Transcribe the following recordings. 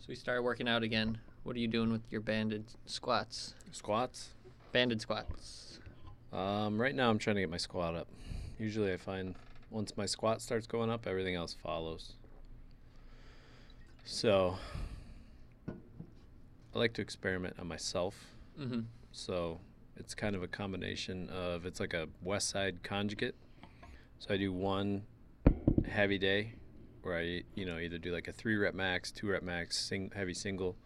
So we started working out again. What are you doing with your banded squats? Squats? Banded squats. Right now I'm trying to get my squat up. Usually I find once my squat starts going up, everything else follows. So I like to experiment on myself. Mm-hmm. So it's kind of a combination of, it's like a West Side Conjugate. So I do one heavy day where I, you know, either do like a 3 rep max, 2 rep max, heavy single.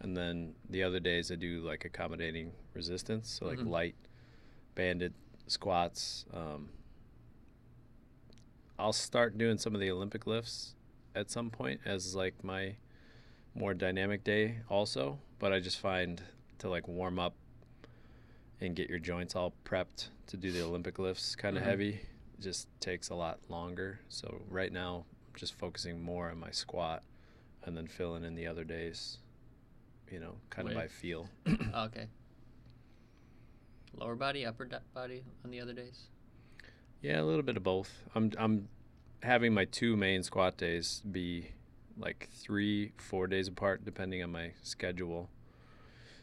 And then the other days I do like accommodating resistance. So like light banded squats. I'll start doing some of the Olympic lifts at some point as like my more dynamic day also. But I just find to like warm up and get your joints all prepped to do the Olympic lifts kind of heavy just takes a lot longer. So right now I'm just focusing more on my squat and then filling in the other days, you know, kind of by feel. Okay. Lower body, upper body on the other days? Yeah, a little bit of both. I'm having my 2 main squat days be like 3-4 days apart depending on my schedule.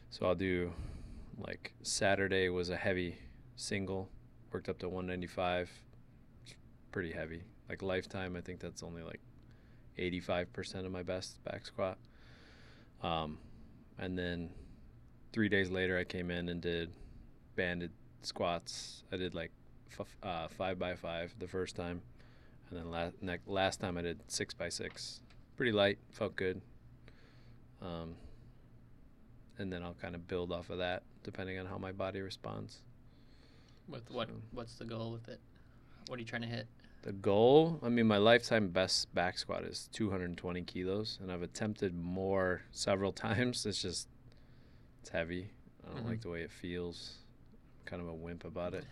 So I'll do like Saturday was a heavy single, worked up to 195, pretty heavy. Like lifetime, I think that's only like 85% of my best back squat. And then 3 days later I came in and did banded squats. I did like 5x5 the first time. And then last time I did 6x6. Pretty light, felt good. And then I'll kind of build off of that depending on how my body responds. What's the goal with it? What are you trying to hit? The goal, I mean, my lifetime best back squat is 220 kilos, and I've attempted more several times. It's just, it's heavy. I don't like the way it feels. I'm kind of a wimp about it.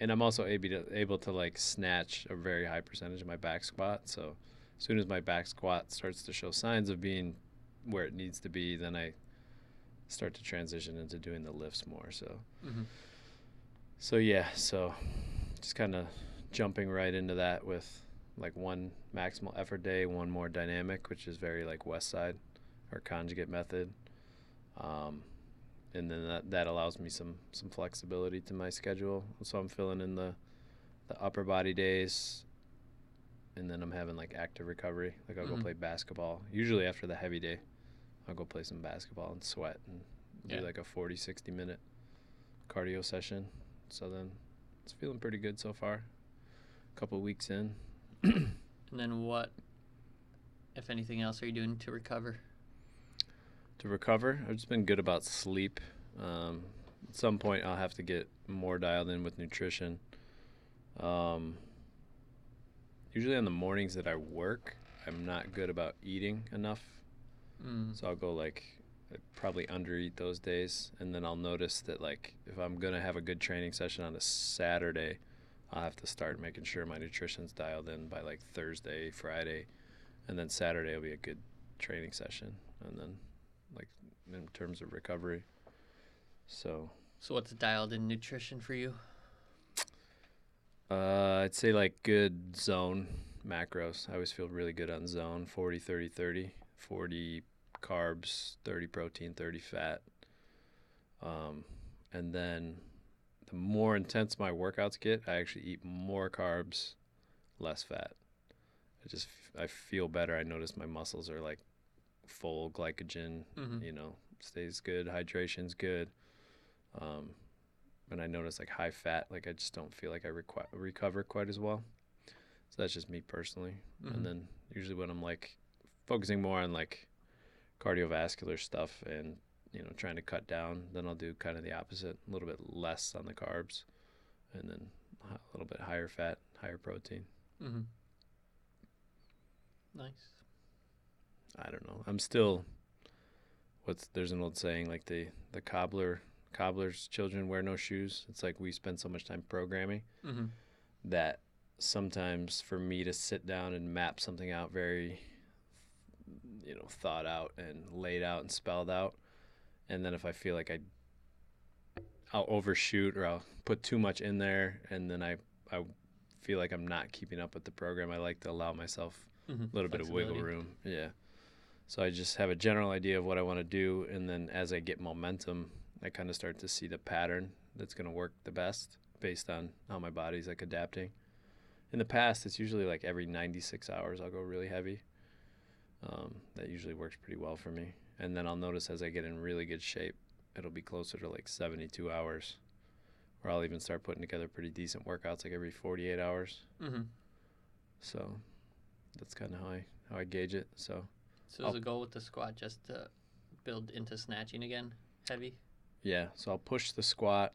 And I'm also able to like snatch a very high percentage of my back squat. So as soon as my back squat starts to show signs of being where it needs to be, then I start to transition into doing the lifts more. So, so yeah, so just kind of jumping right into that with like 1 maximal effort day, 1 more dynamic, which is very like West Side or Conjugate method. And then that allows me some flexibility to my schedule. So I'm filling in the upper body days, and then I'm having like active recovery. Like I'll go play basketball. Usually after the heavy day, I'll go play some basketball and sweat and do like a 40, 60-minute cardio session. So then it's feeling pretty good so far, a couple of weeks in. And then what, if anything else, are you doing to recover? To recover, I've just been good about sleep. At some point, I'll have to get more dialed in with nutrition. Usually on the mornings that I work, I'm not good about eating enough. So I'll go like probably undereat those days. And then I'll notice that like if I'm going to have a good training session on a Saturday, I'll have to start making sure my nutrition's dialed in by like Thursday, Friday. And then Saturday will be a good training session. And then like in terms of recovery. So what's dialed in nutrition for you? I'd say like good zone macros. I always feel really good on zone, 40, 30, 30, 40 carbs, 30 protein, 30 fat. And then the more intense my workouts get, I actually eat more carbs, less fat. I feel better. I notice my muscles are like full glycogen, you know, stays good, hydration's good. And I notice like high fat, like I just don't feel like I recover quite as well. So that's just me personally. And then usually when I'm like focusing more on like cardiovascular stuff and, you know, trying to cut down, then I'll do kind of the opposite, a little bit less on the carbs and then a little bit higher fat, higher protein. Nice. I don't know. I'm still, there's an old saying, like the cobbler's children wear no shoes. It's like we spend so much time programming that sometimes for me to sit down and map something out very, you know, thought out and laid out and spelled out, and then if I feel like I'll overshoot or I'll put too much in there, and then I feel like I'm not keeping up with the program. I like to allow myself a little bit of wiggle room. Yeah. So I just have a general idea of what I want to do, and then as I get momentum, I kind of start to see the pattern that's going to work the best based on how my body's like adapting. In the past, it's usually like every 96 hours I'll go really heavy. That usually works pretty well for me. And then I'll notice as I get in really good shape, it'll be closer to like 72 hours, where I'll even start putting together pretty decent workouts like every 48 hours. Mm-hmm. So that's kind of how I gauge it. So is the goal with the squat just to build into snatching again, heavy? Yeah, so I'll push the squat,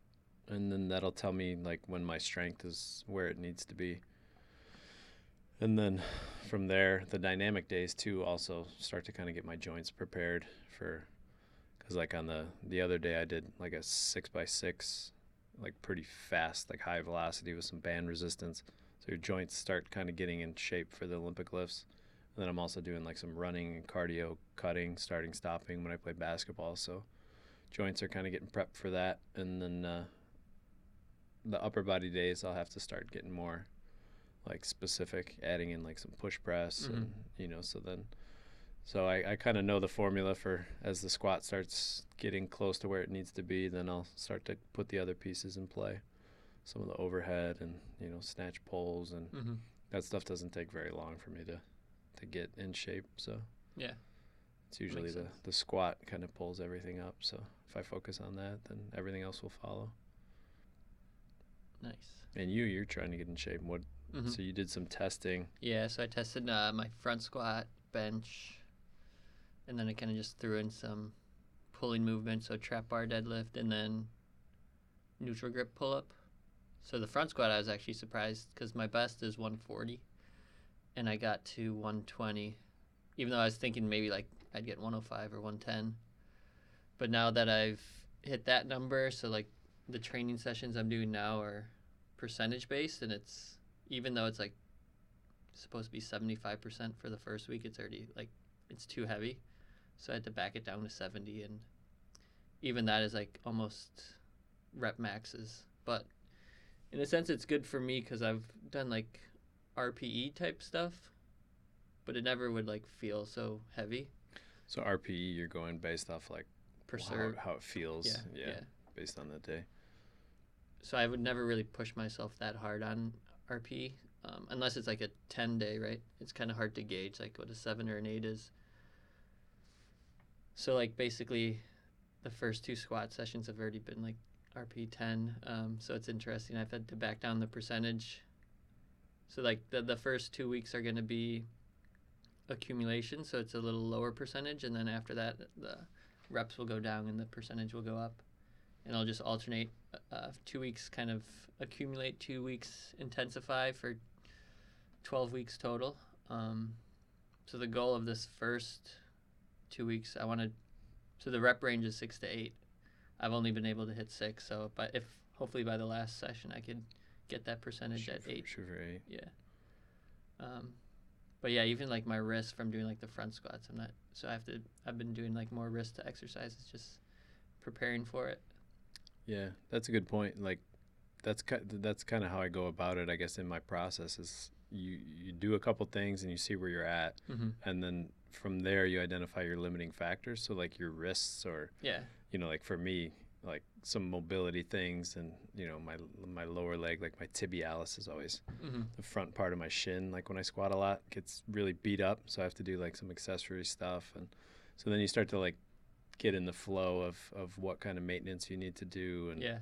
and then that'll tell me like when my strength is where it needs to be. And then from there, the dynamic days too also start to kind of get my joints prepared for, because like on the other day I did like a 6x6, like pretty fast, like high velocity with some band resistance. So your joints start kind of getting in shape for the Olympic lifts. And then I'm also doing like some running and cardio, cutting, starting, stopping when I play basketball. So joints are kind of getting prepped for that. And then the upper body days, I'll have to start getting more like specific, adding in like some push press. Mm-hmm. And, you know, so I kind of know the formula for as the squat starts getting close to where it needs to be, then I'll start to put the other pieces in play. Some of the overhead and, you know, snatch pulls and mm-hmm. that stuff doesn't take very long for me to get in shape. So yeah, it's usually the squat kind of pulls everything up. So if I focus on that, then everything else will follow. Nice. And you're trying to get in shape. What? Mm-hmm. So you did some testing. Yeah, so I tested my front squat, bench, and then I kind of just threw in some pulling movements, so trap bar deadlift and then neutral grip pull-up. So the front squat I was actually surprised because my best is 140. And I got to 120, even though I was thinking maybe like I'd get 105 or 110. But now that I've hit that number, so like the training sessions I'm doing now are percentage based, and it's, even though it's like supposed to be 75% for the first week, it's already like, it's too heavy. So I had to back it down to 70, and even that is like almost rep maxes. But in a sense, it's good for me because I've done like RPE type stuff, but it never would like feel so heavy. So RPE, you're going based off like how it feels, yeah, based on that day. So I would never really push myself that hard on RPE, unless it's like a 10 day, right? It's kind of hard to gauge like what a 7 or an 8 is. So like basically, the first two squat sessions have already been like RPE 10. So it's interesting. I've had to back down the percentage. So like the first 2 weeks are going to be accumulation, so it's a little lower percentage, and then after that the reps will go down and the percentage will go up, and I'll just alternate 2 weeks kind of accumulate, 2 weeks intensify for 12 weeks total. So the goal of this first 2 weeks, I want to, so the rep range is 6 to 8. I've only been able to hit 6, so but if hopefully by the last session I could get that percentage at 8. Shoot for 8. Yeah. But yeah, even like my wrist from doing like the front squats, I'm not, so I've been doing like more wrist exercises, just preparing for it. Yeah, that's a good point. Like that's kind of how I go about it, I guess, in my process is you do a couple things and you see where you're at, mm-hmm. and then from there you identify your limiting factors. So like your wrists or, yeah, you know, like for me, like some mobility things, and you know my lower leg, like my tibialis is always mm-hmm. the front part of my shin, like when I squat a lot, gets really beat up, so I have to do like some accessory stuff. And so then you start to like get in the flow of what kind of maintenance you need to do, and yeah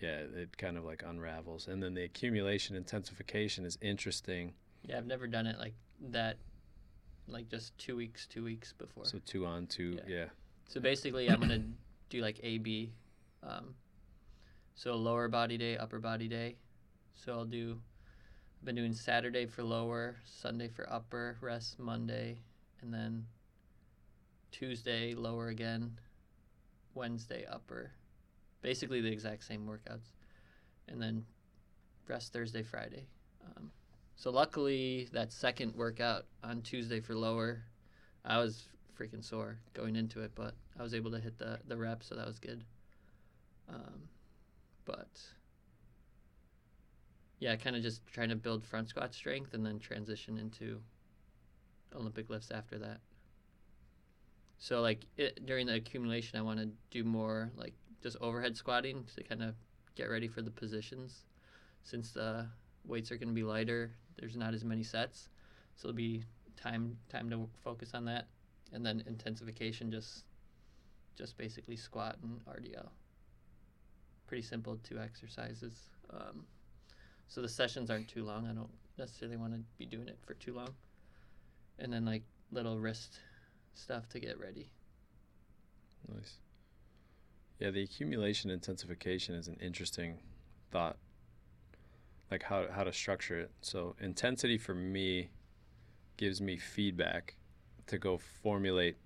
it kind of like unravels. And then the accumulation intensification is interesting. Yeah, I've never done it like that, like just 2 weeks before, so 2 on 2. Yeah, so basically I'm gonna do like AB. So lower body day, upper body day. So I've been doing Saturday for lower, Sunday for upper, rest Monday, and then Tuesday lower again, Wednesday upper. Basically the exact same workouts. And then rest Thursday, Friday. So luckily that second workout on Tuesday for lower, I was freaking sore going into it, but I was able to hit the rep, so that was good. But yeah, kind of just trying to build front squat strength and then transition into Olympic lifts after that. So like during the accumulation, I want to do more like just overhead squatting to kind of get ready for the positions. Since the weights are going to be lighter, there's not as many sets, so it'll be time to focus on that. And then intensification, just basically squat and RDL. Pretty simple two exercises. So the sessions aren't too long. I don't necessarily want to be doing it for too long. And then like little wrist stuff to get ready. Nice. Yeah, the accumulation intensification is an interesting thought, like how to structure it. So intensity for me gives me feedback to go formulate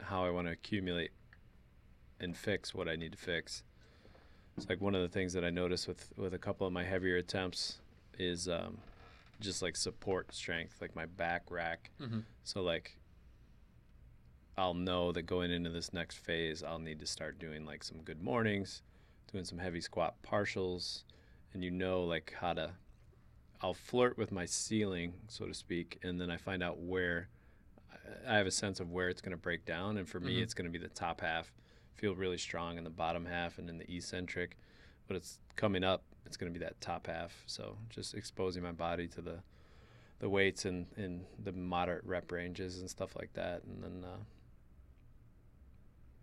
how I want to accumulate and fix what I need to fix. It's like one of the things that I noticed with a couple of my heavier attempts is just like support strength, like my back rack. Mm-hmm. So like I'll know that going into this next phase, I'll need to start doing like some good mornings, doing some heavy squat partials, and you know like how to, I'll flirt with my ceiling, so to speak, and then I find out where, I have a sense of where it's going to break down, and for mm-hmm. me it's going to be the top half, feel really strong in the bottom half and in the eccentric, but it's coming up, it's going to be that top half. So just exposing my body to the weights and in the moderate rep ranges and stuff like that, and then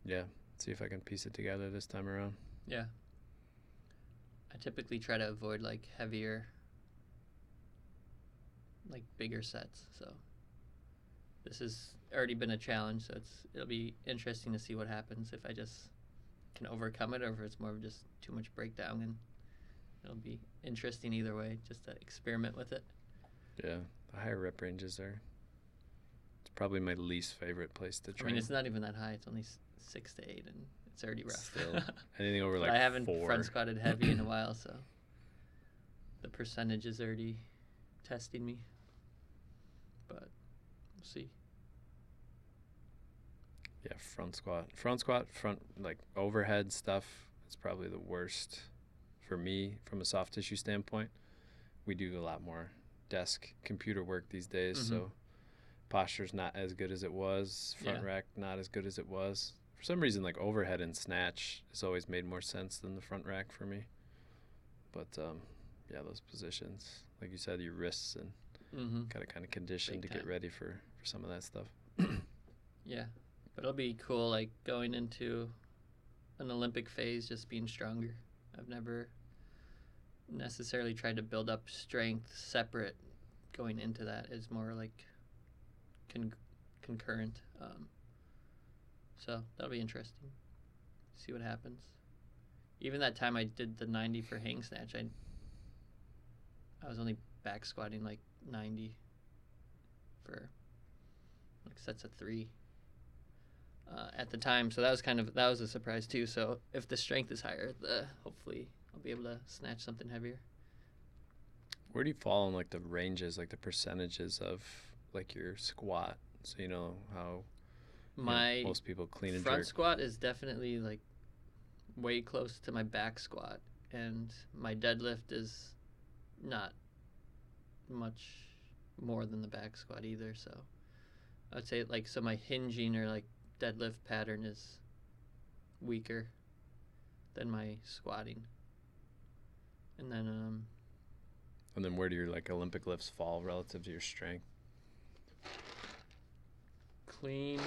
yeah, see if I can piece it together this time around. Yeah, I typically try to avoid like heavier, like bigger sets, so this has already been a challenge, so it'll be interesting to see what happens, if I just can overcome it or if it's more of just too much breakdown. And it'll be interesting either way, just to experiment with it. Yeah, the higher rep ranges are, it's probably my least favorite place to train. I mean, it's not even that high, it's only 6 to 8, and it's already rough. Still, anything over like 4. I haven't front squatted heavy in a while, so the percentage is already testing me, but we'll see. Yeah, front squat, like overhead stuff is probably the worst for me from a soft tissue standpoint. We do a lot more desk computer work these days, mm-hmm. so posture's not as good as it was, front yeah. rack not as good as it was. For some reason, like overhead and snatch has always made more sense than the front rack for me. But yeah, those positions, like you said, your wrists and mm-hmm. got to kind of condition to get ready for some of that stuff. Yeah, but it'll be cool, like going into an Olympic phase, just being stronger. I've never necessarily tried to build up strength separate going into that. It's more like concurrent. So that'll be interesting. See what happens. Even that time I did the 90 for hang snatch, I was only back squatting like 90 for like sets of 3 at the time, so that was a surprise too. So if the strength is higher, hopefully I'll be able to snatch something heavier. Where do you fall on like the ranges, like the percentages of like your squat? So you know how most people clean and jerk. My front squat is definitely like way close to my back squat, and my deadlift is not much more than the back squat either. So I would say like, so my hinging or like deadlift pattern is weaker than my squatting. And then where do your like Olympic lifts fall relative to your strength? Clean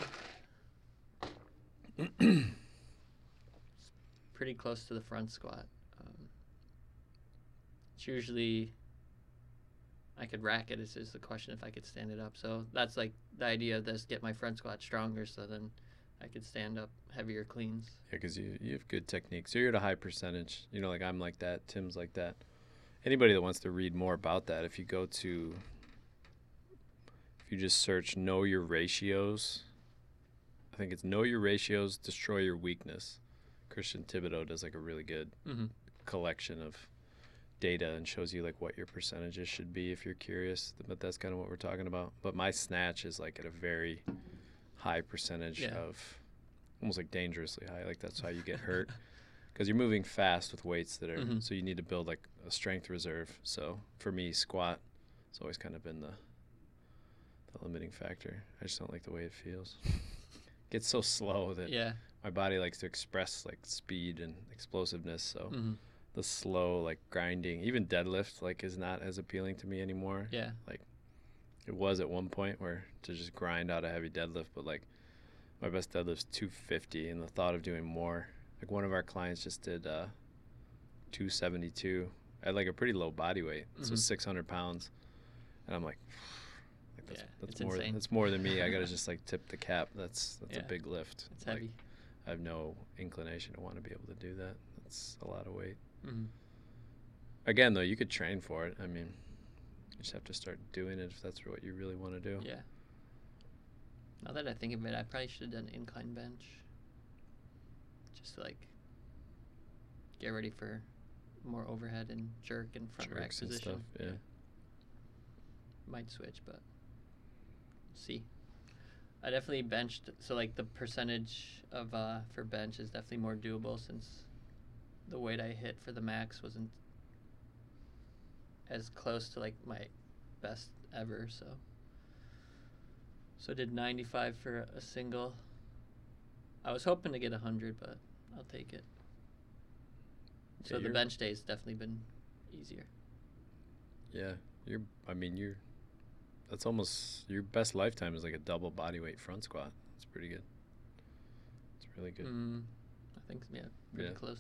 pretty close to the front squat. It's usually, I could rack it, it's just the question if I could stand it up. So that's like the idea of this, get my front squat stronger so then I could stand up heavier cleans. Yeah, because you have good technique. So you're at a high percentage. You know, like I'm like that, Tim's like that. Anybody that wants to read more about that, if you just search know your ratios, I think it's know your ratios, destroy your weakness. Christian Thibodeau does like a really good mm-hmm. collection of data and shows you like what your percentages should be if you're curious, but that's kind of what we're talking about. But my snatch is like at a very high percentage yeah. of, almost like dangerously high, like that's how you get hurt, because you're moving fast with weights that are mm-hmm. so you need to build like a strength reserve. So for me, squat has always kind of been the the limiting factor. I just don't like the way it feels. It gets so slow that my body likes to express like speed and explosiveness. So the slow like grinding, even deadlift like is not as appealing to me anymore. Yeah. Like it was at one point where to just grind out a heavy deadlift, but like my best deadlift's 250, and the thought of doing more. Like one of our clients just did 272 at like a pretty low body weight, so 600 pounds, and I'm like, that's more insane. That's more than me. I gotta just like tip the cap. That's a big lift. It's like, heavy. I have no inclination to want to be able to do that. That's a lot of weight. Again, though, you could train for it. I mean, you just have to start doing it if that's what you really want to do. Yeah. Now that I think of it, I probably should have done incline bench. Just to, like, get ready for more overhead and jerk and front rack position. Stuff, yeah. Might switch, but see. I definitely benched, so like the percentage of for bench is definitely more doable since the weight I hit for the max wasn't as close to like my best ever. So I did 95 for a single. I was hoping to get 100, but I'll take it. So yeah, the bench day's definitely been easier. Yeah, that's almost your best lifetime is like a double body weight front squat. It's pretty good. It's really good. I think pretty close.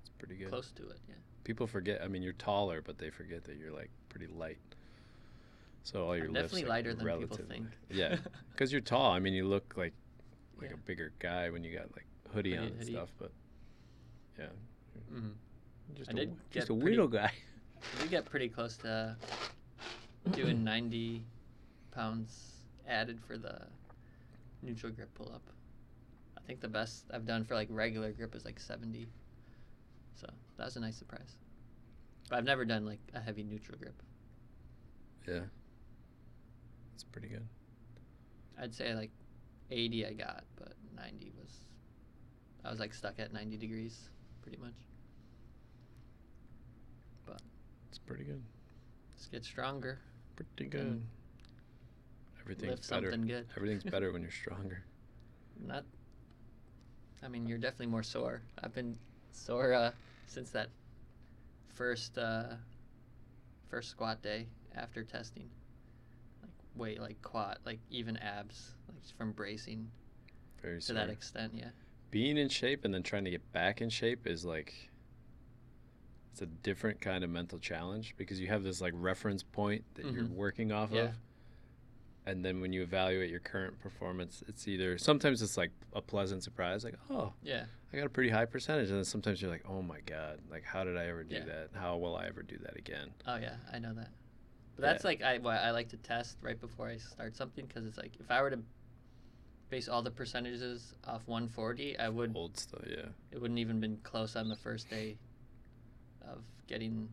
It's pretty good. Close to it, yeah. People forget. I mean, you're taller, but they forget that you're like pretty light. So all your lifts definitely lighter than people think. Yeah, because you're tall. I mean, you look like a bigger guy when you got like hoodie on and stuff. But yeah, just a weirdo guy. We get pretty close to doing 90 pounds added for the neutral grip pull-up. I think the best I've done for like regular grip is like 70, so that was a nice surprise. But I've never done like a heavy neutral grip. Yeah, it's pretty good. I'd say like 80 I got, but 90 I was like stuck at 90 degrees pretty much. But it's pretty good. Just get stronger. Pretty good. Everything's better when you're stronger. You're definitely more sore. I've been sore since that first squat day after testing. Like weight, like quad, like even abs, like just from bracing. Very sore. To that extent, yeah. Being in shape and then trying to get back in shape is like, it's a different kind of mental challenge because you have this like reference point that you're working off of, and then when you evaluate your current performance, it's either sometimes it's like a pleasant surprise, like I got a pretty high percentage, and then sometimes you're like, oh my god, like how did I ever do that? How will I ever do that again? Oh yeah, I know that, but that's like I like to test right before I start something because it's like if I were to base all the percentages off 140, I would old stuff, it wouldn't even been close on the first day. Of getting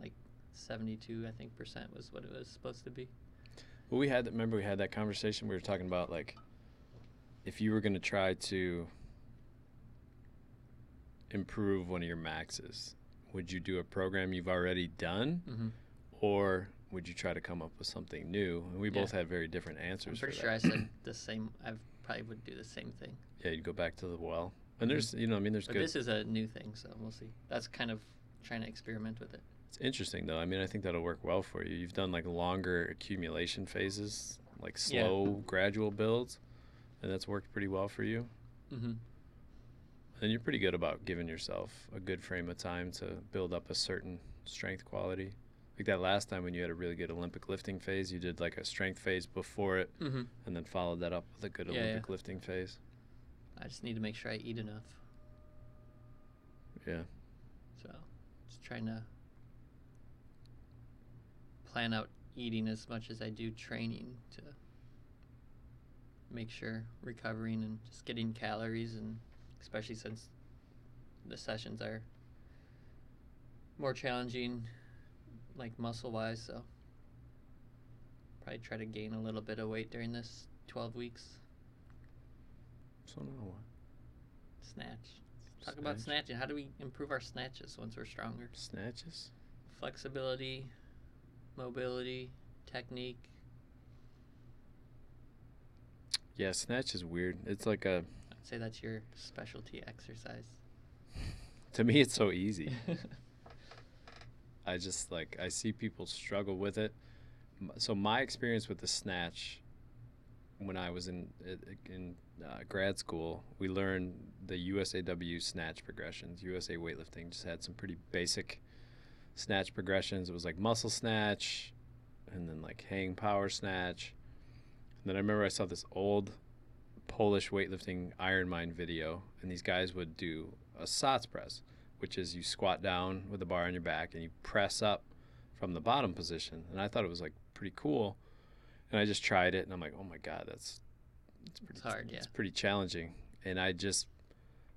like 72, I think, % was what it was supposed to be. Well, remember we had that conversation. We were talking about like if you were going to try to improve one of your maxes, would you do a program you've already done, or would you try to come up with something new? And we both had very different answers. I'm pretty sure I said the same. I probably would do the same thing. Yeah, you'd go back to the well. And there's, there's but good. This is a new thing, so we'll see. That's kind of trying to experiment with it. It's interesting though. I mean, I think that'll work well for you. You've done like longer accumulation phases, like slow gradual builds, and that's worked pretty well for you. And you're pretty good about giving yourself a good frame of time to build up a certain strength quality. Like that last time when you had a really good Olympic lifting phase, you did like a strength phase before it and then followed that up with a good Olympic lifting phase. I just need to make sure I eat enough. Yeah. So trying to plan out eating as much as I do training to make sure recovering and just getting calories, and especially since the sessions are more challenging like muscle wise, so probably try to gain a little bit of weight during this 12 weeks. So now what? Talk about snatching. How do we improve our snatches once we're stronger? Snatches? Flexibility, mobility, technique? Yeah, snatch is weird. It's like a... I'd say that's your specialty exercise. To me, it's so easy. I just, like, I see people struggle with it. So my experience with the snatch, when I was in grad school, we learned the USAW snatch progressions. USA weightlifting just had some pretty basic snatch progressions. It was like muscle snatch and then like hang power snatch. And then I remember I saw this old Polish weightlifting Ironman video, and these guys would do a Sots press, which is you squat down with a bar on your back and you press up from the bottom position. And I thought it was like pretty cool. And I just tried it, and I'm like, oh my God, it's hard, yeah. It's pretty challenging. And I just,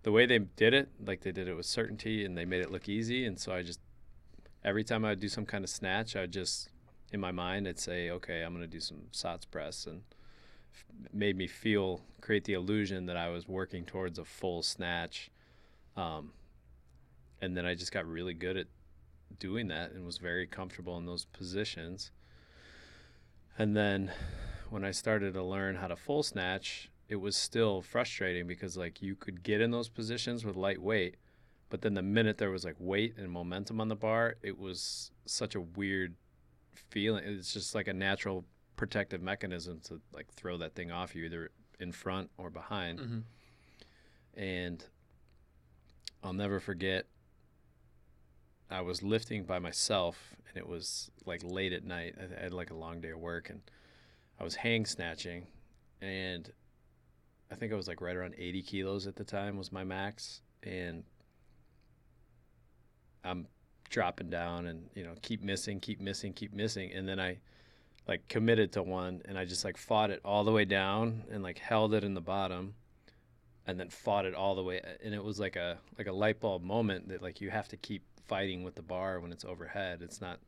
the way they did it, like they did it with certainty, and they made it look easy. And so I just, every time I would do some kind of snatch, I would just, in my mind, I'd say, okay, I'm gonna do some Sots press, and made me feel, create the illusion that I was working towards a full snatch. And then I just got really good at doing that and was very comfortable in those positions. And then when I started to learn how to full snatch, it was still frustrating because, like, you could get in those positions with light weight, but then the minute there was, like, weight and momentum on the bar, it was such a weird feeling. It's just, like, a natural protective mechanism to, like, throw that thing off you, either in front or behind. Mm-hmm. And I'll never forget, I was lifting by myself, and it was like late at night. I had like a long day of work, and I was hang snatching, and I think I was like right around 80 kilos at the time was my max. And I'm dropping down and, you know, keep missing. And then I like committed to one, and I just like fought it all the way down and like held it in the bottom, and then fought it all the way. And it was like a light bulb moment that like you have to keep fighting with the bar when it's overhead. It's not,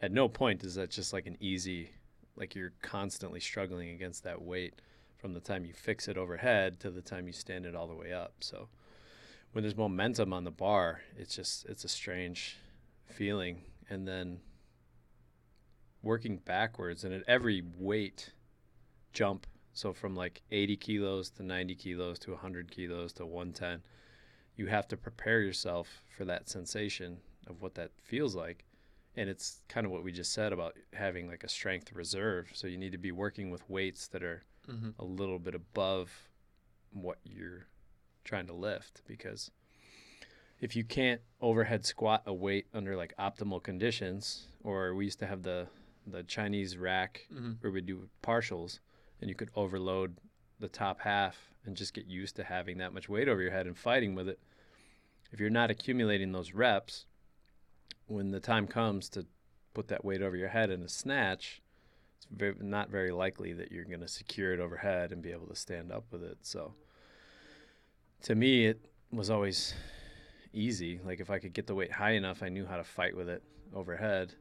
at no point is that just like an easy, like you're constantly struggling against that weight from the time you fix it overhead to the time you stand it all the way up. So when there's momentum on the bar, it's just, it's a strange feeling. And then working backwards, and at every weight jump, so from like 80 kilos to 90 kilos to 100 kilos to 110, you have to prepare yourself for that sensation of what that feels like. And it's kind of what we just said about having like a strength reserve. So you need to be working with weights that are mm-hmm. a little bit above what you're trying to lift, because if you can't overhead squat a weight under like optimal conditions, or we used to have the Chinese rack mm-hmm. where we do partials, and you could overload the top half and just get used to having that much weight over your head and fighting with it. If you're not accumulating those reps, when the time comes to put that weight over your head in a snatch, it's not very likely that you're going to secure it overhead and be able to stand up with it. So to me, it was always easy. Like if I could get the weight high enough, I knew how to fight with it overhead.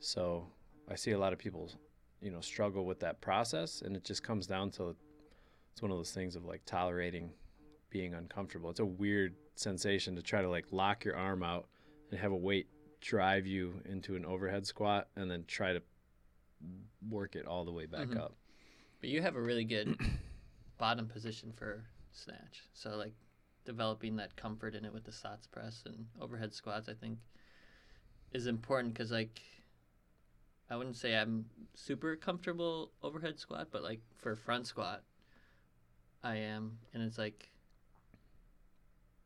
So I see a lot of people, you know, struggle with that process, and it just comes down to, it's one of those things of like tolerating being uncomfortable. It's a weird sensation to try to like lock your arm out and have a weight drive you into an overhead squat and then try to work it all the way back mm-hmm. up. But you have a really good bottom position for snatch. So like developing that comfort in it with the Sots press and overhead squats, I think is important, because like I wouldn't say I'm super comfortable overhead squat, but like for front squat, I am, and it's like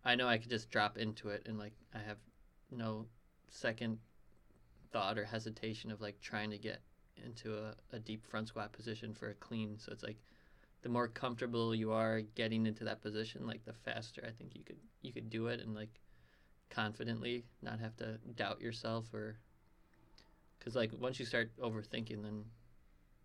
I know I could just drop into it, and like I have no second thought or hesitation of like trying to get into a deep front squat position for a clean. So it's like the more comfortable you are getting into that position, like the faster I think you could do it, and like confidently, not have to doubt yourself, or because like once you start overthinking, then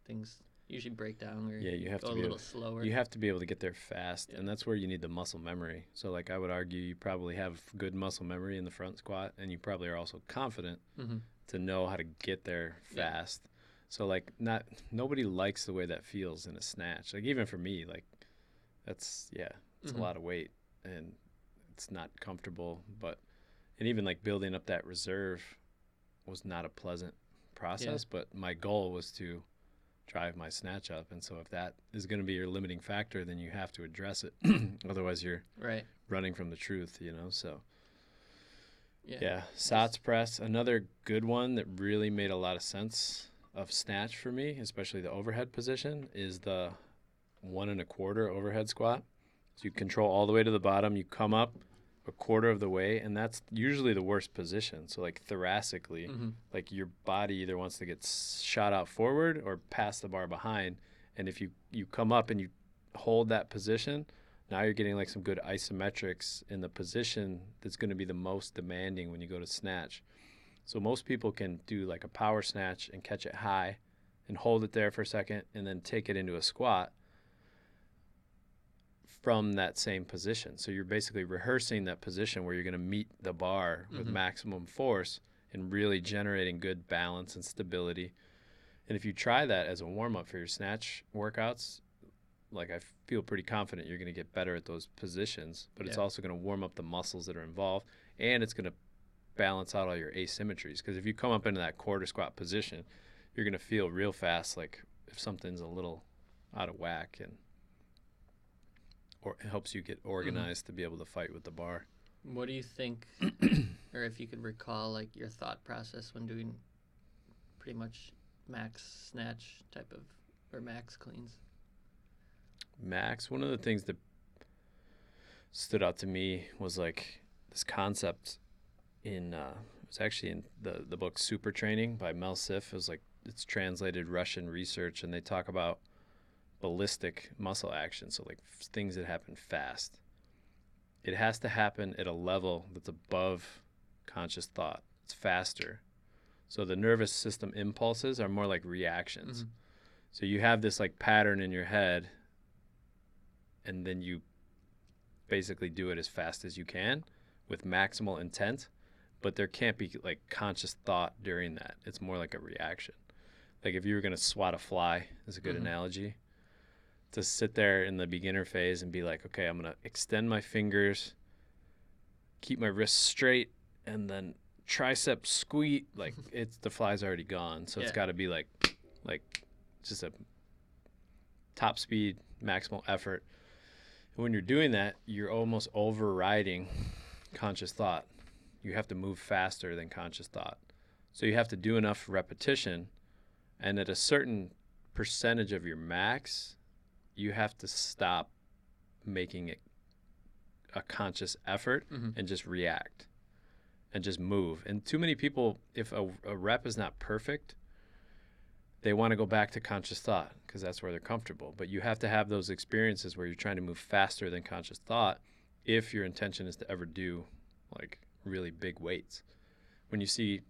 things usually break down, where you have to go a little slower. You have to be able to get there fast, yeah. And that's where you need the muscle memory. So, like, I would argue you probably have good muscle memory in the front squat, and you probably are also confident mm-hmm. to know how to get there fast. Yeah. So, like, nobody likes the way that feels in a snatch. Like, even for me, like, it's mm-hmm. a lot of weight, and it's not comfortable. But, and even like building up that reserve was not a pleasant process, but my goal was to drive my snatch up. And so if that is going to be your limiting factor, then you have to address it. Otherwise you're running from the truth, you know? So yeah. Sots press, another good one that really made a lot of sense of snatch for me, especially the overhead position, is the 1 1/4 overhead squat. So you control all the way to the bottom, you come up a quarter of the way, and that's usually the worst position. So like thoracically, like your body either wants to get shot out forward or past the bar behind. And if you come up and you hold that position, now you're getting like some good isometrics in the position that's going to be the most demanding when you go to snatch. So most people can do like a power snatch and catch it high and hold it there for a second and then take it into a squat from that same position. So you're basically rehearsing that position where you're going to meet the bar with maximum force and really generating good balance and stability. And if you try that as a warm-up for your snatch workouts, like I feel pretty confident you're going to get better at those positions, but it's also going to warm up the muscles that are involved, and it's going to balance out all your asymmetries. Because if you come up into that quarter squat position, you're going to feel real fast like if something's a little out of whack, and or it helps you get organized to be able to fight with the bar. What do you think, or if you could recall, like your thought process when doing pretty much max snatch type of, or max cleans? Max, one of the things that stood out to me was like this concept in, it was actually in the book Super Training by Mel Siff. It was like, it's translated Russian research, and they talk about ballistic muscle action, so like things that happen fast. It has to happen at a level that's above conscious thought. It's faster. So the nervous system impulses are more like reactions. So you have this like pattern in your head, and then you basically do it as fast as you can with maximal intent, but there can't be like conscious thought during that. It's more like a reaction. Like if you were going to swat a fly is a good analogy. To sit there in the beginner phase and be like, okay, I'm going to extend my fingers, keep my wrists straight, and then tricep squeeze. Like, it's the fly's already gone. So it's got to be like just a top speed, maximal effort. And when you're doing that, you're almost overriding conscious thought. You have to move faster than conscious thought. So you have to do enough repetition. And at a certain percentage of your max, you have to stop making it a conscious effort and just react and just move. And too many people, if a rep is not perfect, they want to go back to conscious thought because that's where they're comfortable. But you have to have those experiences where you're trying to move faster than conscious thought if your intention is to ever do like really big weights. When you see,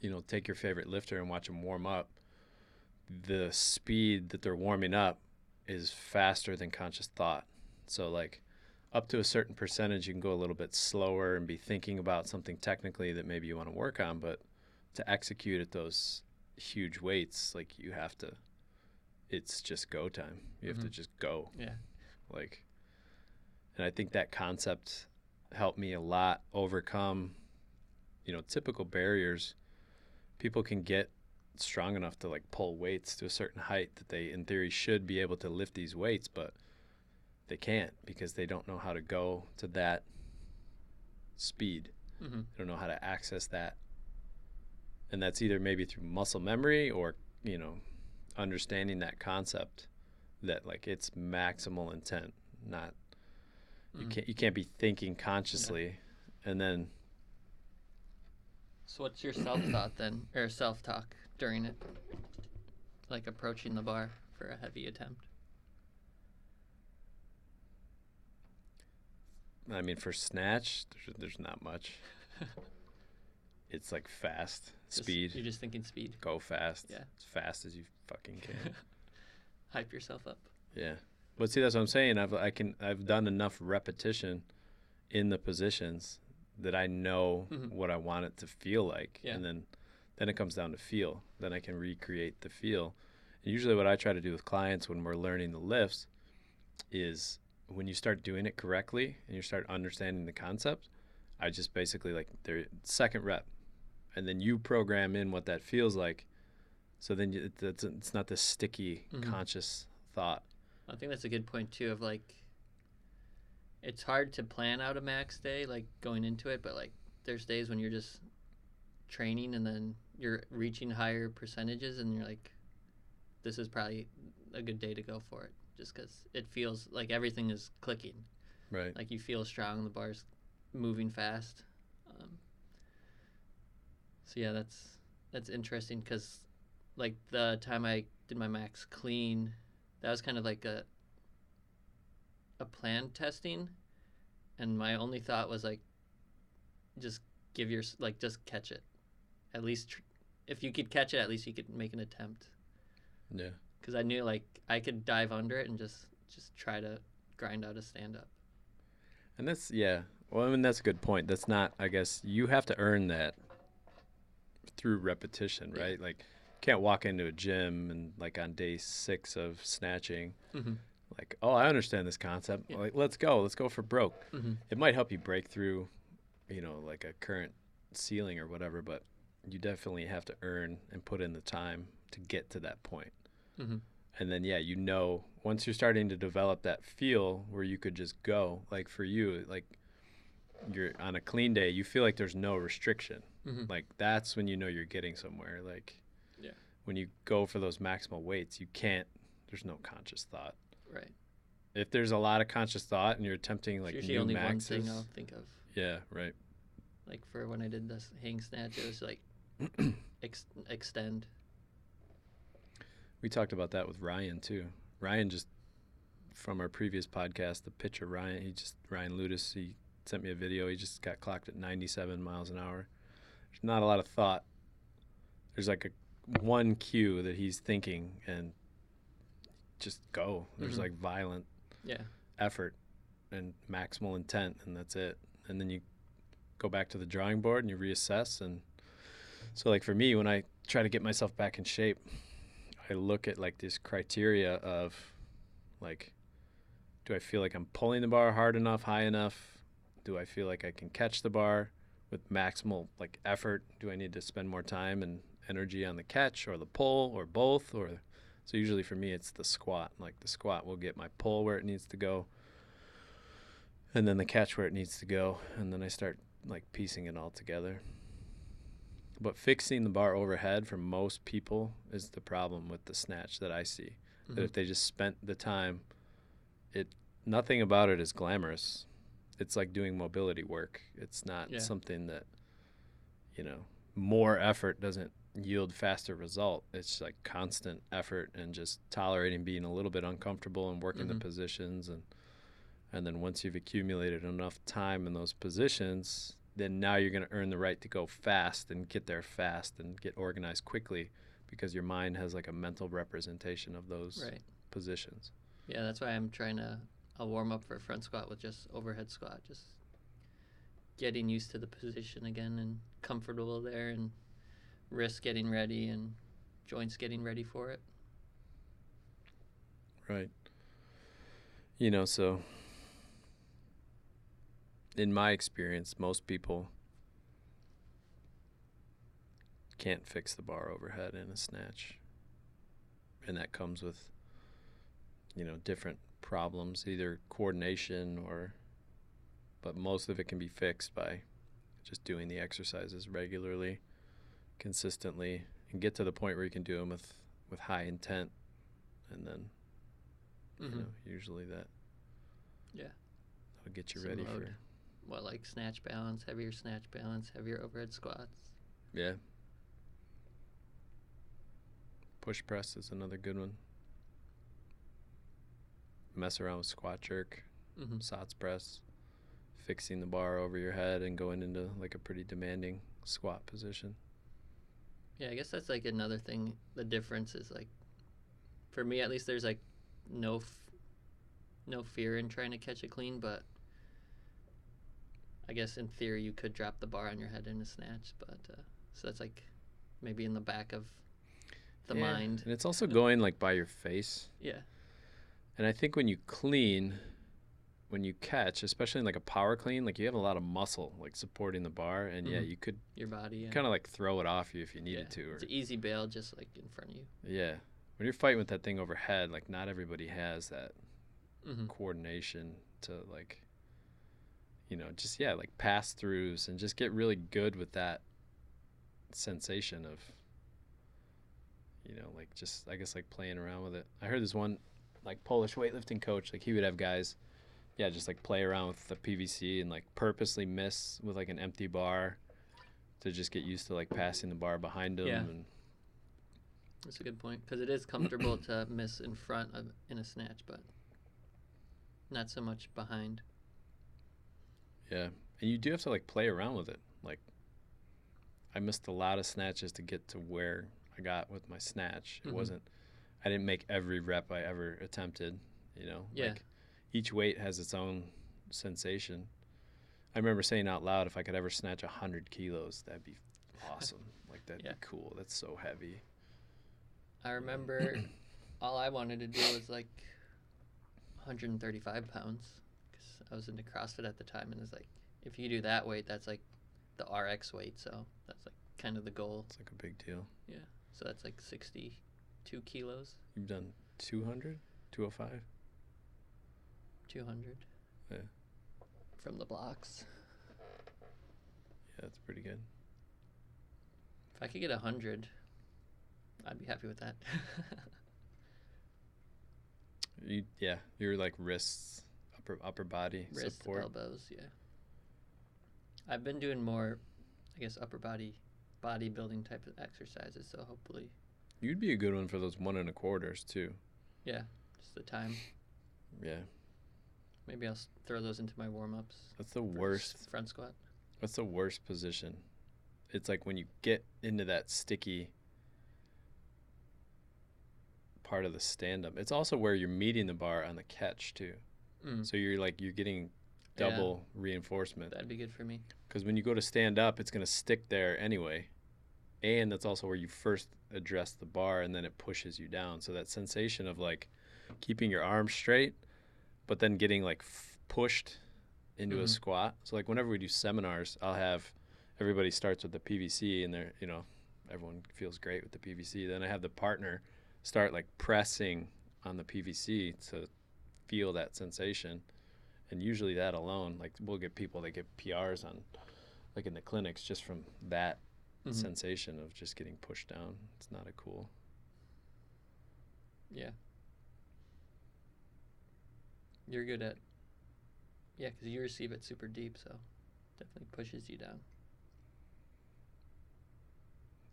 you know, take your favorite lifter and watch them warm up, the speed that they're warming up is faster than conscious thought. So like up to a certain percentage, you can go a little bit slower and be thinking about something technically that maybe you want to work on, but to execute at those huge weights, like you have to, it's just go time. You have to just go. Yeah. Like, and I think that concept helped me a lot overcome, you know, typical barriers. People can get strong enough to like pull weights to a certain height that they in theory should be able to lift these weights, but they can't because they don't know how to go to that speed. They don't know how to access that, and that's either maybe through muscle memory or, you know, understanding that concept that like it's maximal intent, not you can't be thinking consciously. And then so what's your self-thought then, or self-talk during it, like approaching the bar for a heavy attempt? I mean, for snatch, there's not much. It's like fast, just, speed. You're just thinking speed. Go fast. Yeah. As fast as you fucking can. Hype yourself up. Yeah. But see, that's what I'm saying. I've done enough repetition in the positions that I know what I want it to feel like. Yeah. And then it comes down to feel. Then I can recreate the feel. And usually what I try to do with clients when we're learning the lifts is when you start doing it correctly and you start understanding the concept, I just basically like their second rep. and then you program in what that feels like. So then it's not this sticky conscious thought. I think that's a good point too, of like, it's hard to plan out a max day, like going into it, but like there's days when you're just training and then you're reaching higher percentages and you're like, this is probably a good day to go for it, just because it feels like everything is clicking. Right. Like you feel strong, the bar's moving fast. So yeah, that's interesting, because like the time I did my max clean, that was kind of like a plan testing, and my only thought was like, just catch it. At least if you could catch it, at least you could make an attempt. Yeah. Because I knew like I could dive under it and just try to grind out a stand up. And that's, yeah. Well, I mean, that's a good point. That's not, I guess, you have to earn that through repetition, right? Yeah. Like, can't walk into a gym and like on day 6 of snatching, like, oh, I understand this concept. Yeah. Like, let's go for broke. It might help you break through, you know, like a current ceiling or whatever, but you definitely have to earn and put in the time to get to that point. And then, yeah, you know, once you're starting to develop that feel where you could just go, like for you, like you're on a clean day, you feel like there's no restriction. Like that's when you know you're getting somewhere. Like, yeah, when you go for those maximal weights, you can't, there's no conscious thought. Right. If there's a lot of conscious thought and you're attempting like new maxes. It's usually only one thing I'll think of. Yeah, right. Like for when I did this hang snatch, it was like extend. We talked about that with Ryan too. Ryan just, from our previous podcast, the pitcher Ryan, Ryan Lutis, he sent me a video. He just got clocked at 97 miles an hour. There's not a lot of thought. There's like one cue that he's thinking and just go. There's like violent effort and maximal intent, and that's it. And then you go back to the drawing board and you reassess. And so like for me, when I try to get myself back in shape, I look at like this criteria of like, do I feel like I'm pulling the bar hard enough, high enough? Do I feel like I can catch the bar with maximal like effort? Do I need to spend more time and energy on the catch or the pull or both? Or so usually for me, it's the squat. Like the squat will get my pull where it needs to go, and then the catch where it needs to go, and then I start like piecing it all together. But fixing the bar overhead for most people is the problem with the snatch that I see. That if they just spent the time, nothing about it is glamorous. It's like doing mobility work. It's not something that, you know, more effort doesn't yield faster result. It's like constant effort and just tolerating being a little bit uncomfortable and working the positions. And then once you've accumulated enough time in those positions, then now you're going to earn the right to go fast and get there fast and get organized quickly, because your mind has like a mental representation of those positions. Yeah, that's why I'm trying to warm up for a front squat with just overhead squat, just getting used to the position again and comfortable there, and wrists getting ready and joints getting ready for it. Right. You know, so in my experience, most people can't fix the bar overhead in a snatch. And that comes with, you know, different problems, either coordination or, but most of it can be fixed by just doing the exercises regularly, consistently, and get to the point where you can do them with high intent. And then, you know, usually that'll get you ready for like snatch balance, heavier overhead squats. Yeah. Push press is another good one. Mess around with squat jerk, Sots press, fixing the bar over your head and going into like a pretty demanding squat position. Yeah, I guess that's like another thing. The difference is like, for me at least, there's like no fear in trying to catch a clean, but I guess in theory you could drop the bar on your head in a snatch, but so that's like maybe in the back of the mind. And it's also going like by your face. Yeah. And I think when you clean, when you catch, especially in like a power clean, like you have a lot of muscle like supporting the bar, and yeah, you could your body kind of like throw it off you if you needed to. Or, it's an easy bail just like in front of you. Yeah, when you're fighting with that thing overhead, like not everybody has that coordination to like, you know, just like pass throughs and just get really good with that sensation of, you know, like just I guess like playing around with it. I heard this one like Polish weightlifting coach, like he would have guys just like play around with the PVC and like purposely miss with like an empty bar to just get used to like passing the bar behind them. And that's a good point, because it is comfortable to miss in front of in a snatch, but not so much behind. Yeah, and you do have to like play around with it. Like I missed a lot of snatches to get to where I got with my snatch. It wasn't, I didn't make every rep I ever attempted, you know. Like each weight has its own sensation. I remember saying out loud, if I could ever snatch 100 kilos, that'd be awesome. Like that'd be cool. That's so heavy. I remember all I wanted to do was like 135 pounds because I was into CrossFit at the time, and it's like if you do that weight, that's like the RX weight, so that's like kind of the goal. It's like a big deal. Yeah, so that's like 62 kilos. You've done 200? 205? 200. Yeah. From the blocks. Yeah, that's pretty good. If I could get 100, I'd be happy with that. You, yeah, your like wrists, upper body wrist support. Wrists, elbows, yeah. I've been doing more, I guess, upper body, bodybuilding type of exercises, so hopefully. You'd be a good one for those 125s too. Yeah, just the time. Yeah. Maybe I'll throw those into my warm-ups. That's the worst. Front squat. That's the worst position. It's like when you get into that sticky part of the stand-up. It's also where you're meeting the bar on the catch too. So you're like, you're getting double reinforcement. That'd be good for me. Because when you go to stand up, it's going to stick there anyway. And that's also where you first address the bar, and then it pushes you down. So that sensation of like keeping your arms straight, but then getting like pushed into a squat. So like whenever we do seminars, I'll have everybody starts with the PVC, and they're, you know, everyone feels great with the PVC. Then I have the partner start like pressing on the PVC to feel that sensation. And usually that alone, like we'll get people that get PRs on like in the clinics just from that sensation of just getting pushed down. It's not a cool. Yeah. You're good at, yeah, because you receive it super deep, so definitely pushes you down.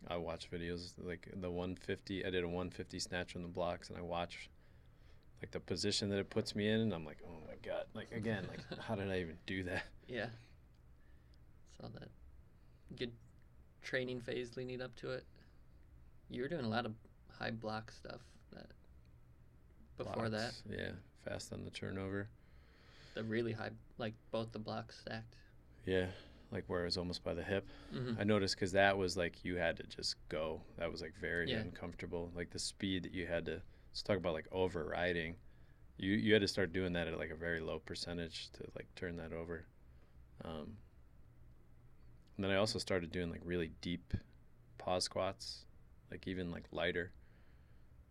I watch videos like the 150. I did a 150 snatch on the blocks, and I watch like the position that it puts me in, and I'm like, oh my god! Like again, like how did I even do that? Yeah. It's all that good training phase leading up to it. You were doing a lot of high block stuff that before blocks, that. Yeah. Fast on the turnover. The really high, like both the blocks stacked. Yeah, like where it was almost by the hip. I noticed because that was like you had to just go. That was like very uncomfortable. Like the speed that you had to, let's talk about like overriding. You had to start doing that at like a very low percentage to like turn that over. And then I also started doing like really deep pause squats, like even like lighter.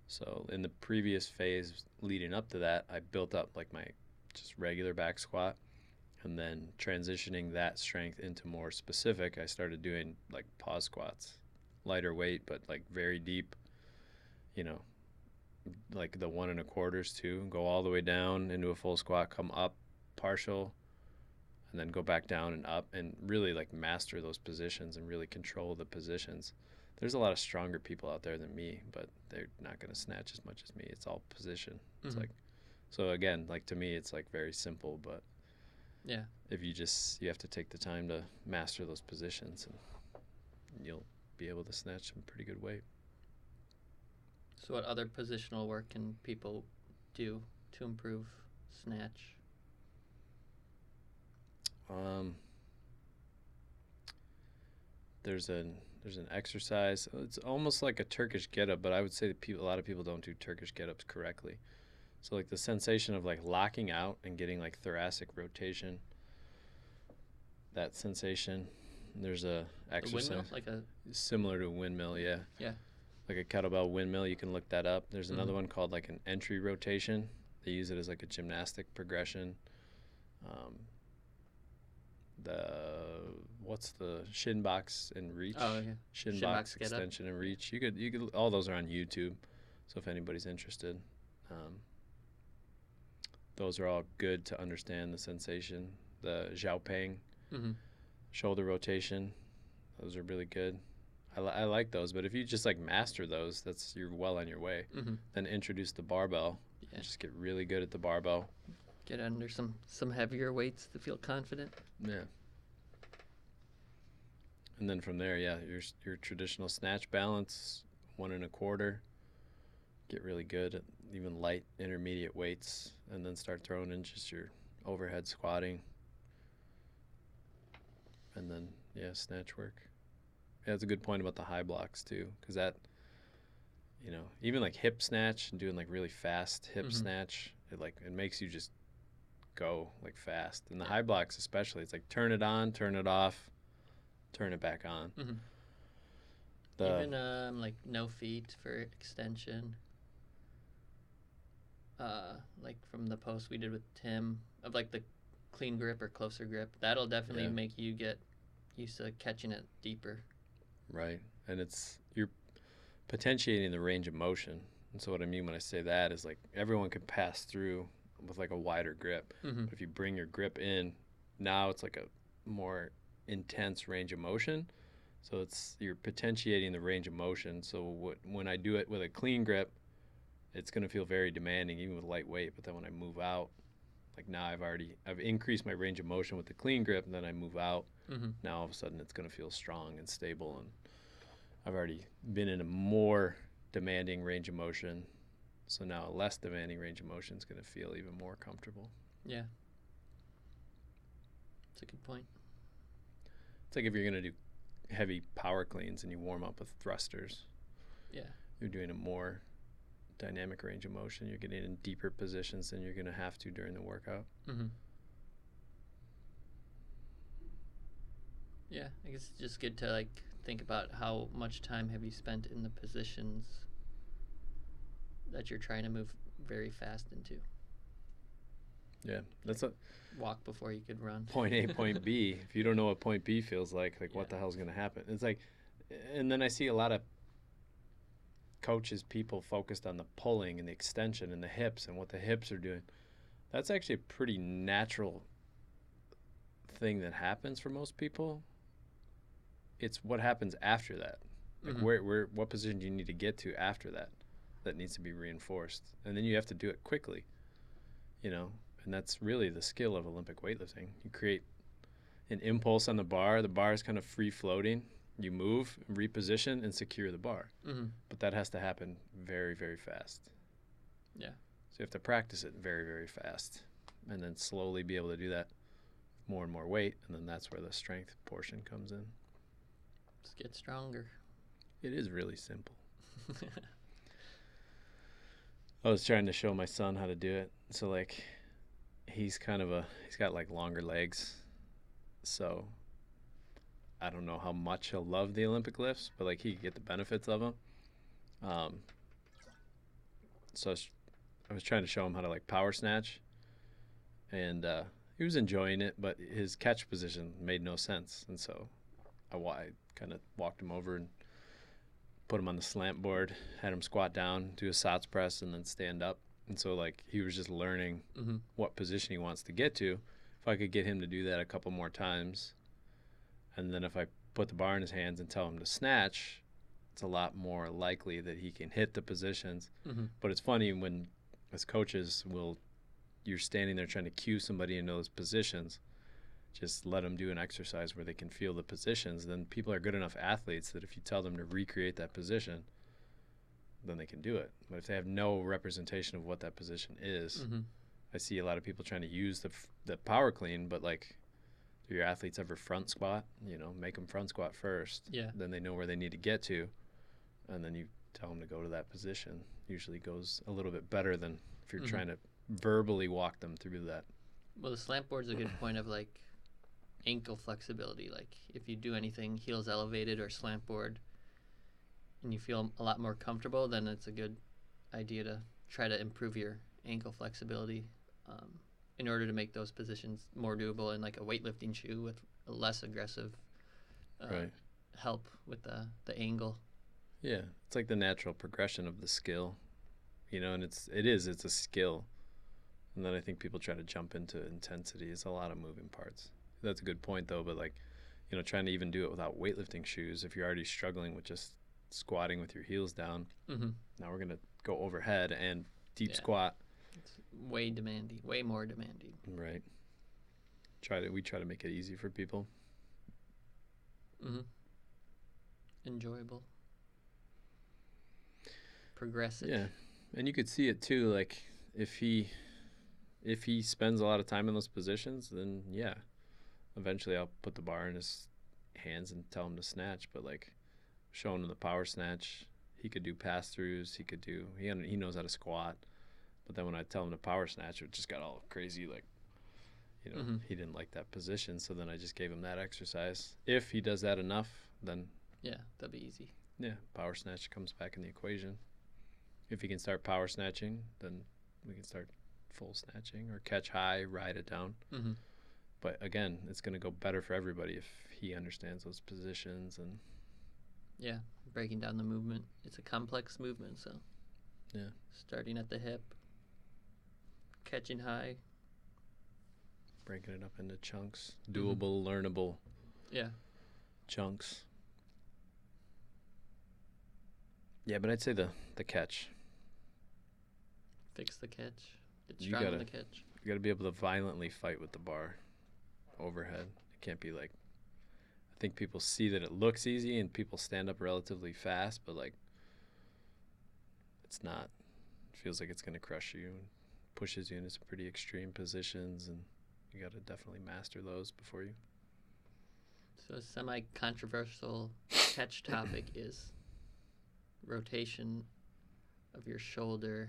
So in the previous phase leading up to that, I built up like my just regular back squat, and then transitioning that strength into more specific, I started doing like pause squats, lighter weight, but like very deep, you know, like the 125s too, go all the way down into a full squat, come up partial, and then go back down and up, and really like master those positions and really control the positions. There's a lot of stronger people out there than me, but they're not going to snatch as much as me. It's all position. It's like, so again, like to me, it's like very simple, but yeah, if you just, you have to take the time to master those positions, and you'll be able to snatch some pretty good weight. So what other positional work can people do to improve snatch? There's an exercise. It's almost like a Turkish get up, but I would say that a lot of people don't do Turkish get ups correctly. So like the sensation of like locking out and getting like thoracic rotation, that sensation. There's a exercise windmill, like a similar to a windmill, yeah. Yeah. Like a kettlebell windmill, you can look that up. There's another one called like an entry rotation. They use it as like a gymnastic progression. What's the shin box and reach? Oh, yeah. Shin box extension and reach. You could all those are on YouTube. So if anybody's interested, those are all good to understand the sensation. The Xiaopeng shoulder rotation, those are really good. I like those, but if you just like master those, you're well on your way. Then introduce the barbell. Yeah. Just get really good at the barbell. Get under some heavier weights to feel confident. Yeah. And then from there, yeah, your traditional snatch balance, 1 1/4. Get really good at even light intermediate weights, and then start throwing in just your overhead squatting. And then, yeah, snatch work. Yeah, that's a good point about the high blocks too, because that, you know, even like hip snatch and doing like really fast hip snatch, it makes you just go like fast. And the high blocks especially, it's like turn it on, turn it off, turn it back on. Even like no feet for extension. Like from the post we did with Tim of like the clean grip or closer grip, that'll definitely make you get used to catching it deeper. Right. And you're potentiating the range of motion. And so what I mean when I say that is like everyone can pass through with like a wider grip. But if you bring your grip in, now it's like a more intense range of motion. So you're potentiating the range of motion. So when I do it with a clean grip, it's going to feel very demanding even with light weight. But then when I move out, like now I've increased my range of motion with the clean grip, and then I move out. Now all of a sudden it's going to feel strong and stable, and I've already been in a more demanding range of motion, so now a less demanding range of motion is going to feel even more comfortable. Yeah, that's a good point. It's like if you're going to do heavy power cleans and you warm up with thrusters, you're doing a more dynamic range of motion. You're getting in deeper positions than you're going to have to during the workout. Yeah, I guess it's just good to like think about how much time have you spent in the positions that you're trying to move very fast into. Yeah, that's like a walk before you could run. Point A, point B. If you don't know what point B feels like what the hell's going to happen? It's like, and then I see a lot of coaches, people focused on the pulling and the extension and the hips and what the hips are doing. That's actually a pretty natural thing that happens for most people. It's what happens after that, like what position do you need to get to after that that needs to be reinforced, and then you have to do it quickly, you know. And that's really the skill of Olympic weightlifting. You create an impulse on the bar. The bar is kind of free floating. You move, reposition, and secure the bar. But that has to happen very, very fast. Yeah. So you have to practice it very, very fast, and then slowly be able to do that more and more weight, and then that's where the strength portion comes in. Just get stronger. It is really simple. I was trying to show my son how to do it. So, like, he's got, like, longer legs, so I don't know how much he'll love the Olympic lifts, but like he could get the benefits of them. So I was trying to show him how to like power snatch, and he was enjoying it, but his catch position made no sense. And so I kind of walked him over and put him on the slant board, had him squat down, do a Sots press, and then stand up. And so like he was just learning what position he wants to get to. If I could get him to do that a couple more times, and then if I put the bar in his hands and tell him to snatch, it's a lot more likely that he can hit the positions. But it's funny when, as coaches, you're standing there trying to cue somebody in those positions, just let them do an exercise where they can feel the positions. Then people are good enough athletes that if you tell them to recreate that position, then they can do it. But if they have no representation of what that position is, I see a lot of people trying to use the power clean, but like, do your athletes ever front squat? You know, make them front squat first. Yeah. Then they know where they need to get to, and then you tell them to go to that position. Usually goes a little bit better than if you're trying to verbally walk them through that. Well, the slant board's a good point of like ankle flexibility. Like if you do anything heels elevated or slant board and you feel a lot more comfortable, then it's a good idea to try to improve your ankle flexibility in order to make those positions more doable in like a weightlifting shoe with a less aggressive help with the angle. Yeah, it's like the natural progression of the skill, you know, and it's a skill. And then I think people try to jump into intensity. It's a lot of moving parts. That's a good point though, but like, you know, trying to even do it without weightlifting shoes, if you're already struggling with just squatting with your heels down, now we're going to go overhead and deep squat. It's way demanding, way more demanding. Right. We try to make it easy for people. Enjoyable. Progressive. Yeah. And you could see it too, like if he spends a lot of time in those positions, then yeah, eventually I'll put the bar in his hands and tell him to snatch. But like showing him the power snatch, he could do pass-throughs, he knows how to squat. But then when I tell him to power snatch, it just got all crazy, like, you know, he didn't like that position. So then I just gave him that exercise. If he does that enough, then yeah, that'd be easy. Yeah, power snatch comes back in the equation. If he can start power snatching, then we can start full snatching or catch high, ride it down. But again, it's going to go better for everybody if he understands those positions. And yeah, breaking down the movement. It's a complex movement, so yeah, starting at the hip, catching high, breaking it up into chunks, doable, learnable chunks. Yeah, but I'd say the catch. Fix the catch. It's strong on the catch. You got to be able to violently fight with the bar overhead. It can't be like, I think people see that it looks easy and people stand up relatively fast, but like it's not. It feels like it's going to crush you and pushes you into some pretty extreme positions, and you got to definitely master those before you. So a semi-controversial catch topic is rotation of your shoulder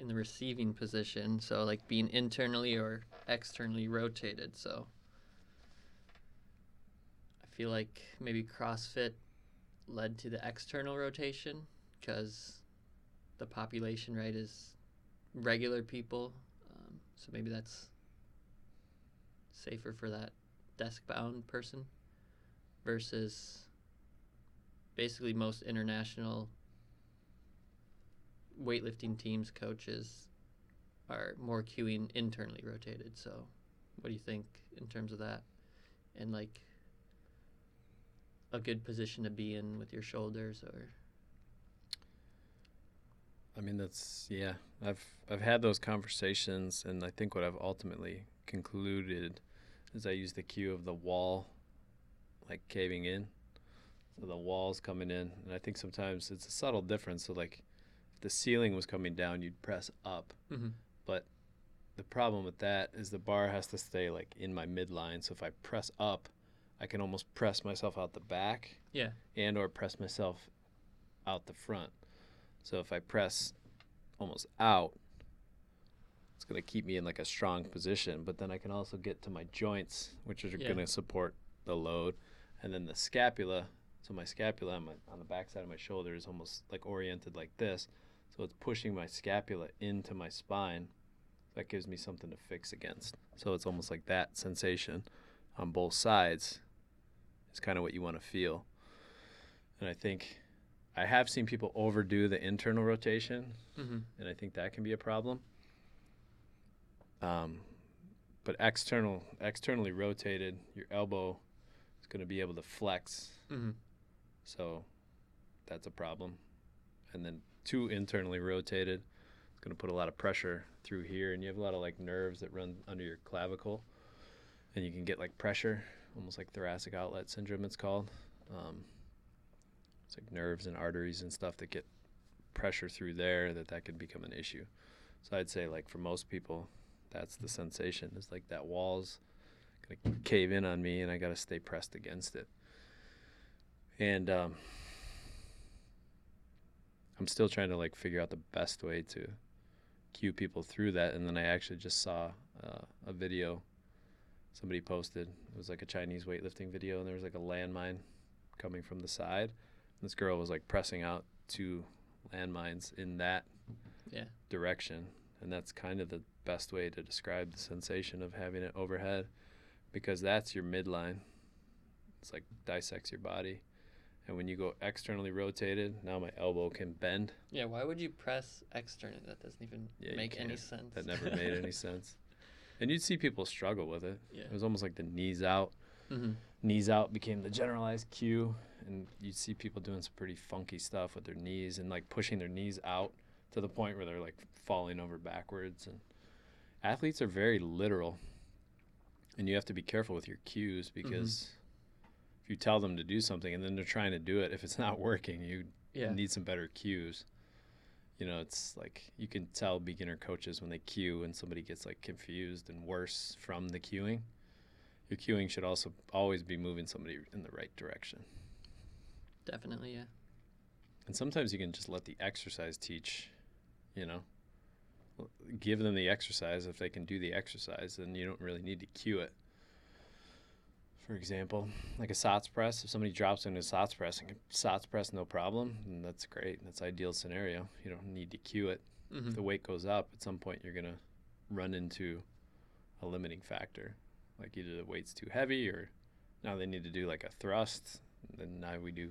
in the receiving position, so like being internally or externally rotated. So I feel like maybe CrossFit led to the external rotation because the population, right, is regular people, so maybe that's safer for that desk-bound person versus basically most international weightlifting teams, coaches are more cueing internally rotated. So what do you think in terms of that? And like a good position to be in with your shoulders, or I mean, that's, yeah, I've had those conversations, and I think what I've ultimately concluded is I use the cue of the wall, like caving in. So the wall's coming in, and I think sometimes it's a subtle difference. So like the ceiling was coming down, you'd press up. But the problem with that is the bar has to stay like in my midline. So if I press up, I can almost press myself out the back, and or press myself out the front. So if I press almost out, it's going to keep me in like a strong position, but then I can also get to my joints, which are going to support the load. And then the scapula, so my scapula on the backside of my shoulder is almost like oriented like this. So it's pushing my scapula into my spine. That gives me something to fix against. So it's almost like that sensation on both sides is kind of what you want to feel. And I think I have seen people overdo the internal rotation, and I think that can be a problem. But externally rotated, your elbow is going to be able to flex. So that's a problem. And then too internally rotated, it's going to put a lot of pressure through here, and you have a lot of like nerves that run under your clavicle, and you can get like pressure, almost like thoracic outlet syndrome it's called. It's like nerves and arteries and stuff that get pressure through there, that could become an issue. So I'd say like for most people, that's the sensation. It's like that wall's gonna cave in on me, and I gotta stay pressed against it. And I'm still trying to like figure out the best way to cue people through that. And then I actually just saw a video somebody posted. It was like a Chinese weightlifting video, and there was like a landmine coming from the side. And this girl was like pressing out 2 landmines in that direction. And that's kind of the best way to describe the sensation of having it overhead, because that's your midline. It's like dissects your body. And when you go externally rotated, now my elbow can bend. Yeah, why would you press externally? That doesn't even make any sense. That never made any sense. And you'd see people struggle with it. Yeah. It was almost like the knees out. Mm-hmm. Knees out became the generalized cue. And you'd see people doing some pretty funky stuff with their knees and like pushing their knees out to the point where they're like falling over backwards. And athletes are very literal. And you have to be careful with your cues, because if you tell them to do something and then they're trying to do it, if it's not working, you need some better cues. You know, it's like you can tell beginner coaches when they cue and somebody gets like confused and worse from the cueing. Your cueing should also always be moving somebody in the right direction. Definitely, yeah. And sometimes you can just let the exercise teach, you know. Give them the exercise. If they can do the exercise, then you don't really need to cue it. For example, like a Sots press. If somebody drops into Sots press and can Sots press no problem, then that's great. That's ideal scenario. You don't need to cue it. Mm-hmm. If the weight goes up, at some point you're going to run into a limiting factor. Like either the weight's too heavy, or now they need to do like a thrust. Then now we do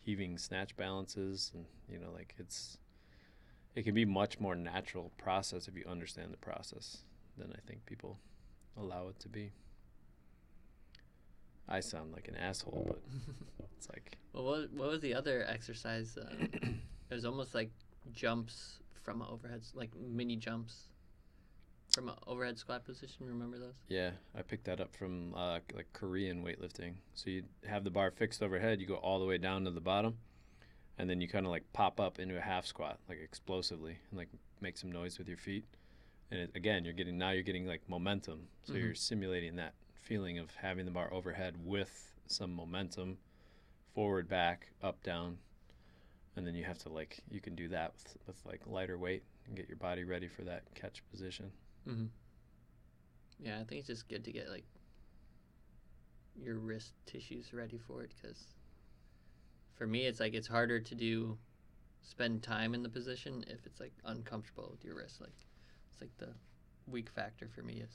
heaving snatch balances. And, you know, like it can be much more natural process if you understand the process than I think people allow it to be. I sound like an asshole, but it's like... Well, what was the other exercise? It was almost like jumps from overhead, like mini jumps from an overhead squat position. Remember those? Yeah, I picked that up from like Korean weightlifting. So you have the bar fixed overhead, you go all the way down to the bottom, and then you kind of like pop up into a half squat, like explosively, and like make some noise with your feet. And it, again, you're getting like momentum. So you're simulating that feeling of having the bar overhead with some momentum, forward, back, up, down. And then you have to like, you can do that with like lighter weight and get your body ready for that catch position. Mm-hmm. Yeah, I think it's just good to get like your wrist tissues ready for it, because for me it's like it's harder to spend time in the position if it's like uncomfortable with your wrist. Like it's like the weak factor for me is,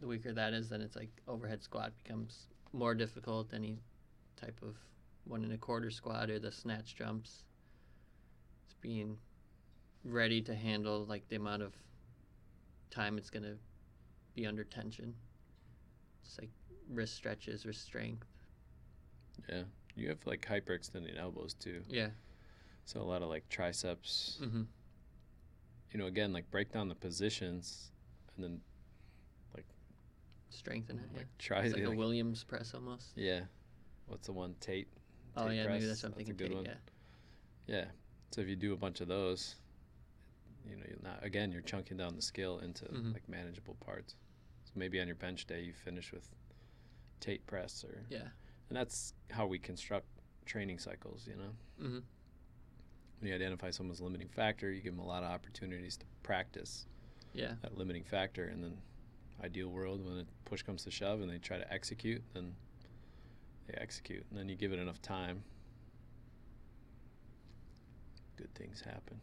the weaker that is, then it's like overhead squat becomes more difficult. Any type of 1.25 squat or the snatch jumps, it's being ready to handle like the amount of time it's going to be under tension. It's like wrist stretches, wrist strength. Yeah, you have like hyperextending elbows too. Yeah, so a lot of like triceps. You know, again, like break down the positions and then strengthen it. It's like a Williams press almost. Yeah, what's the one? Tate. Oh yeah, press. Maybe that's something. That's a good Tate, one. Yeah. So if you do a bunch of those, you know, you're chunking down the skill into like manageable parts. So maybe on your bench day you finish with Tate press or and that's how we construct training cycles. You know, when you identify someone's limiting factor, you give them a lot of opportunities to practice. Yeah. That limiting factor, and then. Ideal world, when the push comes to shove and they try to execute, then they execute, and then you give it enough time, good things happen.